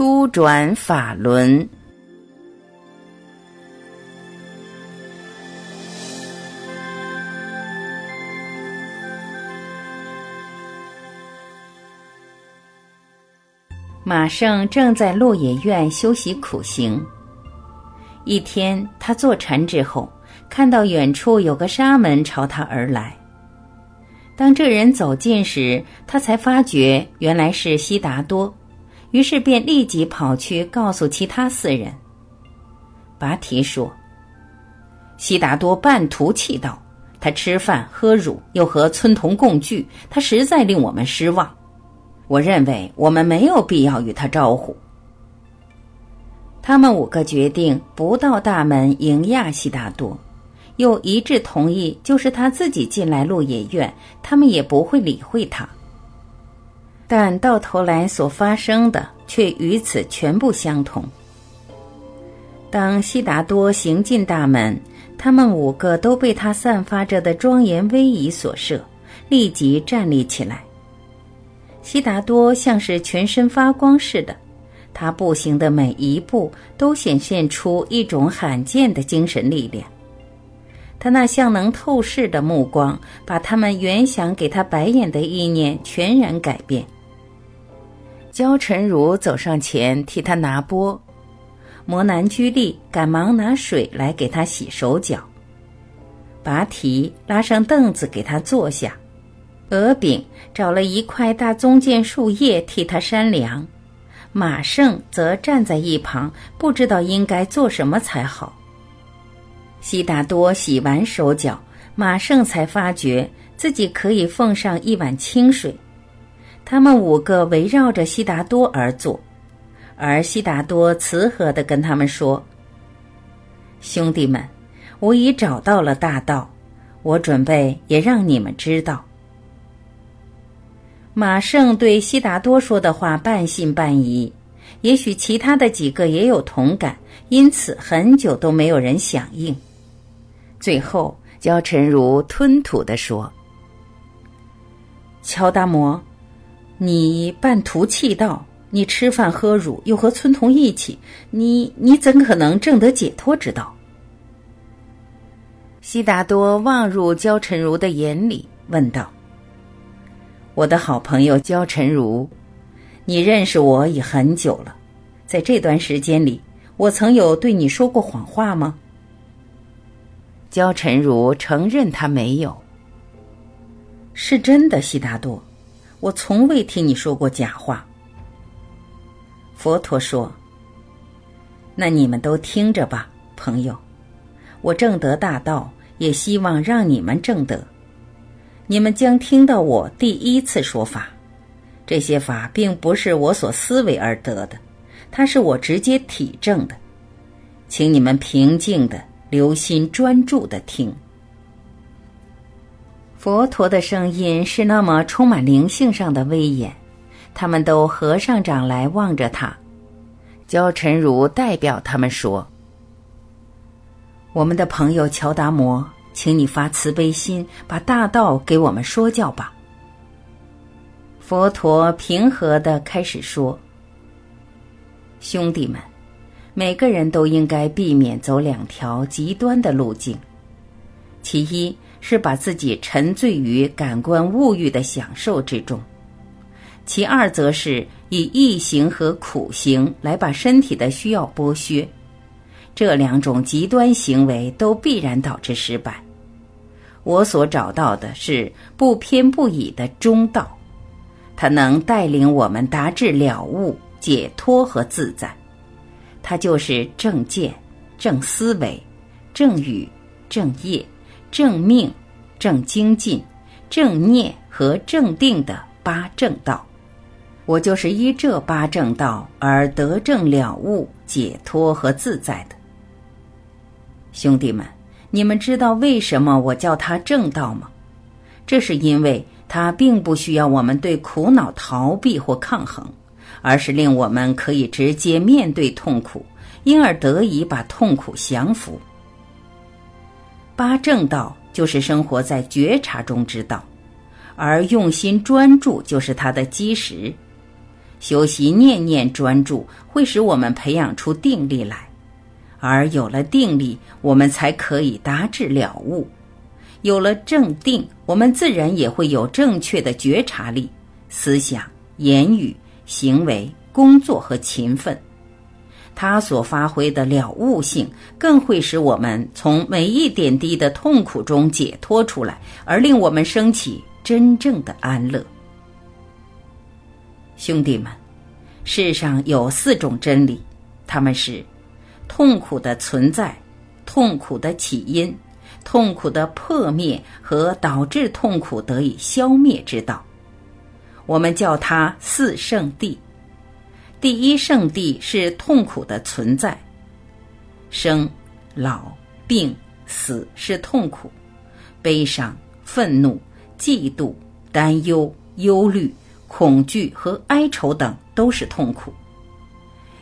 初转法轮。马胜正在鹿野苑修习苦行。一天，他坐禅之后，看到远处有个沙门朝他而来。当这人走近时，他才发觉原来是悉达多，于是便立即跑去告诉其他四人。拔提说，悉达多半途弃道，他吃饭喝乳，又和村童共聚，他实在令我们失望。我认为我们没有必要与他招呼。他们五个决定不到大门迎迓悉达多，又一致同意，就是他自己进来鹿野苑，他们也不会理会他。但到头来所发生的却与此全不相同。当悉达多行进大门，他们五个都被他散发着的庄严威仪所摄，立即站立起来。悉达多像是全身发光似的，他步行的每一步都显现出一种罕见的精神力量。他那像能透视的目光，把他们原想给他白眼的意念全然改变。焦陈如走上前替他拿钵，摩南居利赶忙拿水来给他洗手脚，拔提拉上凳子给他坐下，鹅饼找了一块大棕箭树叶替他扇凉，马胜则站在一旁，不知道应该做什么才好。悉达多洗完手脚，马胜才发觉自己可以奉上一碗清水。他们五个围绕着悉达多而坐，而悉达多慈和地跟他们说，兄弟们，我已找到了大道，我准备也让你们知道。马胜对悉达多说的话半信半疑，也许其他的几个也有同感，因此很久都没有人响应。最后，焦陈如吞吐地说，乔达摩，你半途弃道，你吃饭喝乳，又和村童一起，你怎可能证得解脱之道？悉达多望入焦陈如的眼里，问道，我的好朋友焦陈如，你认识我已很久了，在这段时间里，我曾有对你说过谎话吗？焦陈如承认他没有。是真的，悉达多，我从未听你说过假话。佛陀说，那你们都听着吧，朋友，我证得大道，也希望让你们证得。你们将听到我第一次说法，这些法并不是我所思维而得的，它是我直接体证的。请你们平静的、留心专注的听。佛陀的声音是那么充满灵性上的威严，他们都合上掌来望着他。焦陈如代表他们说：“我们的朋友乔达摩。”请你发慈悲心，把大道给我们说教吧。佛陀平和地开始说，兄弟们，每个人都应该避免走两条极端的路径。其一是把自己沉醉于感官物欲的享受之中，其二则是以意行和苦行来把身体的需要剥削。这两种极端行为都必然导致失败。我所找到的是不偏不倚的中道，它能带领我们达至了悟、解脱和自在。它就是正见、正思维、正语、正业、正命、正精进、正念和正定的八正道。我就是依这八正道而得证了悟、解脱和自在的。兄弟们，你们知道为什么我叫它正道吗？这是因为它并不需要我们对苦恼逃避或抗衡，而是令我们可以直接面对痛苦，因而得以把痛苦降服。八正道就是生活在觉察中之道，而用心专注就是它的基石。修习念念专注，会使我们培养出定力来，而有了定力，我们才可以达至了悟。有了正定，我们自然也会有正确的觉察力，思想、言语、行为、工作和勤奋。它所发挥的了悟性，更会使我们从每一点滴的痛苦中解脱出来，而令我们升起真正的安乐。兄弟们，世上有4种真理，它们是：痛苦的存在、痛苦的起因、痛苦的破灭和导致痛苦得以消灭之道。我们叫它4圣谛。第一圣谛是痛苦的存在，生、老、病、死是痛苦，悲伤、愤怒、嫉妒、担忧、忧虑、恐惧和哀愁等都是痛苦。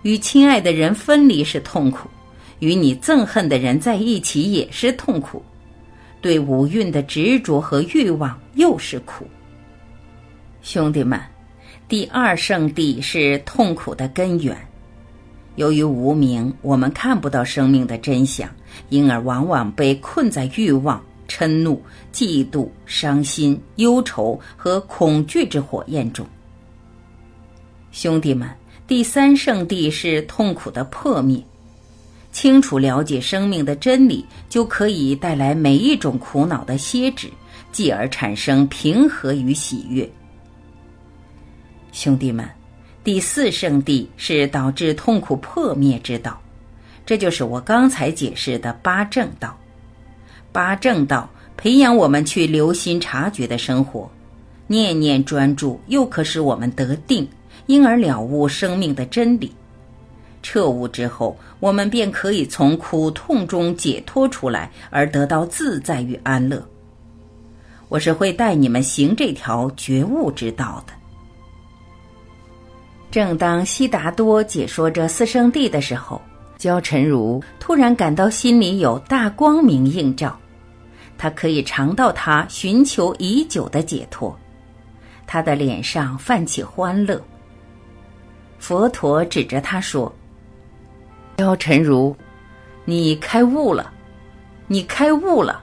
与亲爱的人分离是痛苦，与你憎恨的人在一起也是痛苦，对五蕴的执着和欲望又是苦。兄弟们，第二圣谛是痛苦的根源。由于无明，我们看不到生命的真相，因而往往被困在欲望、嗔怒、嫉妒、伤心、忧愁和恐惧之火焰中。兄弟们，第三圣谛是痛苦的破灭。清楚了解生命的真理，就可以带来每一种苦恼的歇止，继而产生平和与喜悦。兄弟们，第4圣谛是导致痛苦破灭之道，这就是我刚才解释的8正道。8正道培养我们去留心察觉的生活，念念专注，又可使我们得定，因而了悟生命的真理。彻悟之后，我们便可以从苦痛中解脱出来，而得到自在与安乐。我是会带你们行这条觉悟之道的。正当悉达多解说这4圣谛的时候，焦陈如突然感到心里有大光明映照，他可以尝到他寻求已久的解脱，他的脸上泛起欢乐。佛陀指着他说：“焦陈如，你开悟了，你开悟了。”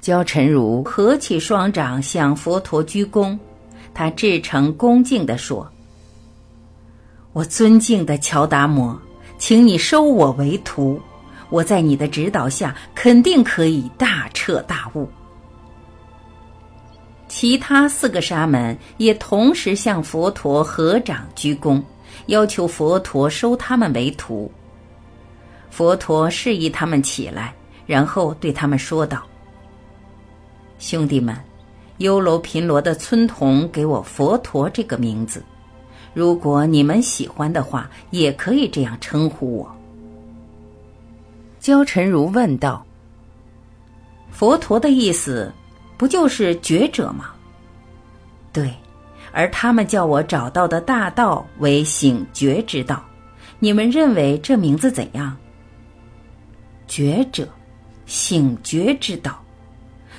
焦陈如合起双掌向佛陀鞠躬。他至诚恭敬地说：“我尊敬的乔达摩，请你收我为徒，我在你的指导下肯定可以大彻大悟。”其他4个沙门也同时向佛陀合掌鞠躬，要求佛陀收他们为徒。佛陀示意他们起来，然后对他们说道：“兄弟们，优楼频罗的村童给我佛陀这个名字，如果你们喜欢的话，也可以这样称呼我。”焦陈如问道：“佛陀的意思不就是觉者吗？”“对，而他们叫我找到的大道为醒觉之道，你们认为这名字怎样？”“觉者，醒觉之道，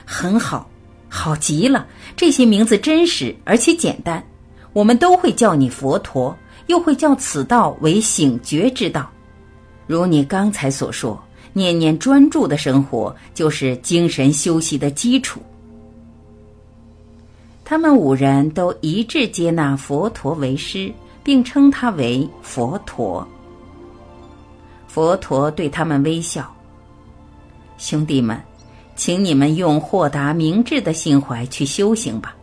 很好。”“好极了，这些名字真实而且简单，我们都会叫你佛陀，又会叫此道为醒觉之道。如你刚才所说，念念专注的生活就是精神修习的基础。”他们5人都一致接纳佛陀为师，并称他为佛陀。佛陀对他们微笑：“兄弟们，请你们用豁达明智的心怀去修行吧，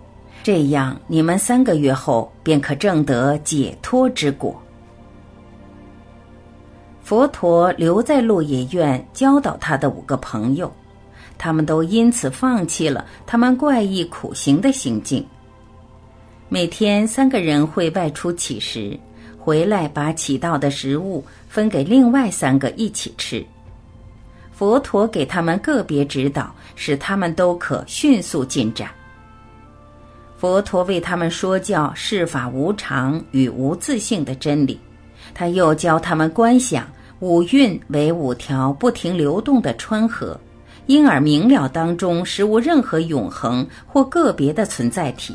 这样你们3个月后便可证得解脱之果。”佛陀留在鹿野苑教导他的5个朋友，他们都因此放弃了他们怪异苦行的行径。每天3个人会外出乞食，回来把乞到的食物分给另外3个一起吃。佛陀给他们个别指导，使他们都可迅速进展。佛陀为他们说教世法无常与无自性的真理，他又教他们观想五蕴为5条不停流动的川河，因而明了当中实无任何永恒或个别的存在体。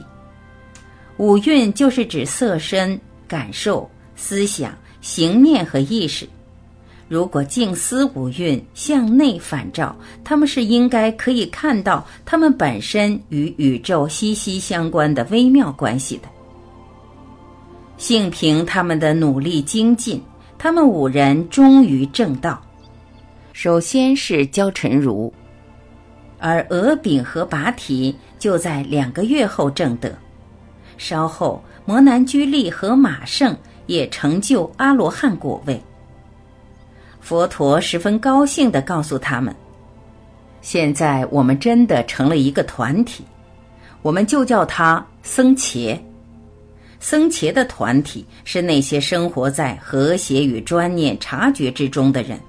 五蕴就是指色身、感受、思想、行念和意识。如果静思五蕴向内反照，他们是应该可以看到他们本身与宇宙息息相关的微妙关系的。幸凭他们的努力精进，他们五人终于正道。首先是焦陈如，而俄炳和拔提就在2个月后证得。稍后摩南居利和马胜也成就阿罗汉果位。佛陀十分高兴地告诉他们，现在我们真的成了一个团体，我们就叫它僧伽。僧伽的团体是那些生活在和谐与专念察觉之中的人。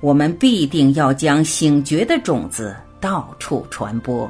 我们必定要将醒觉的种子到处传播。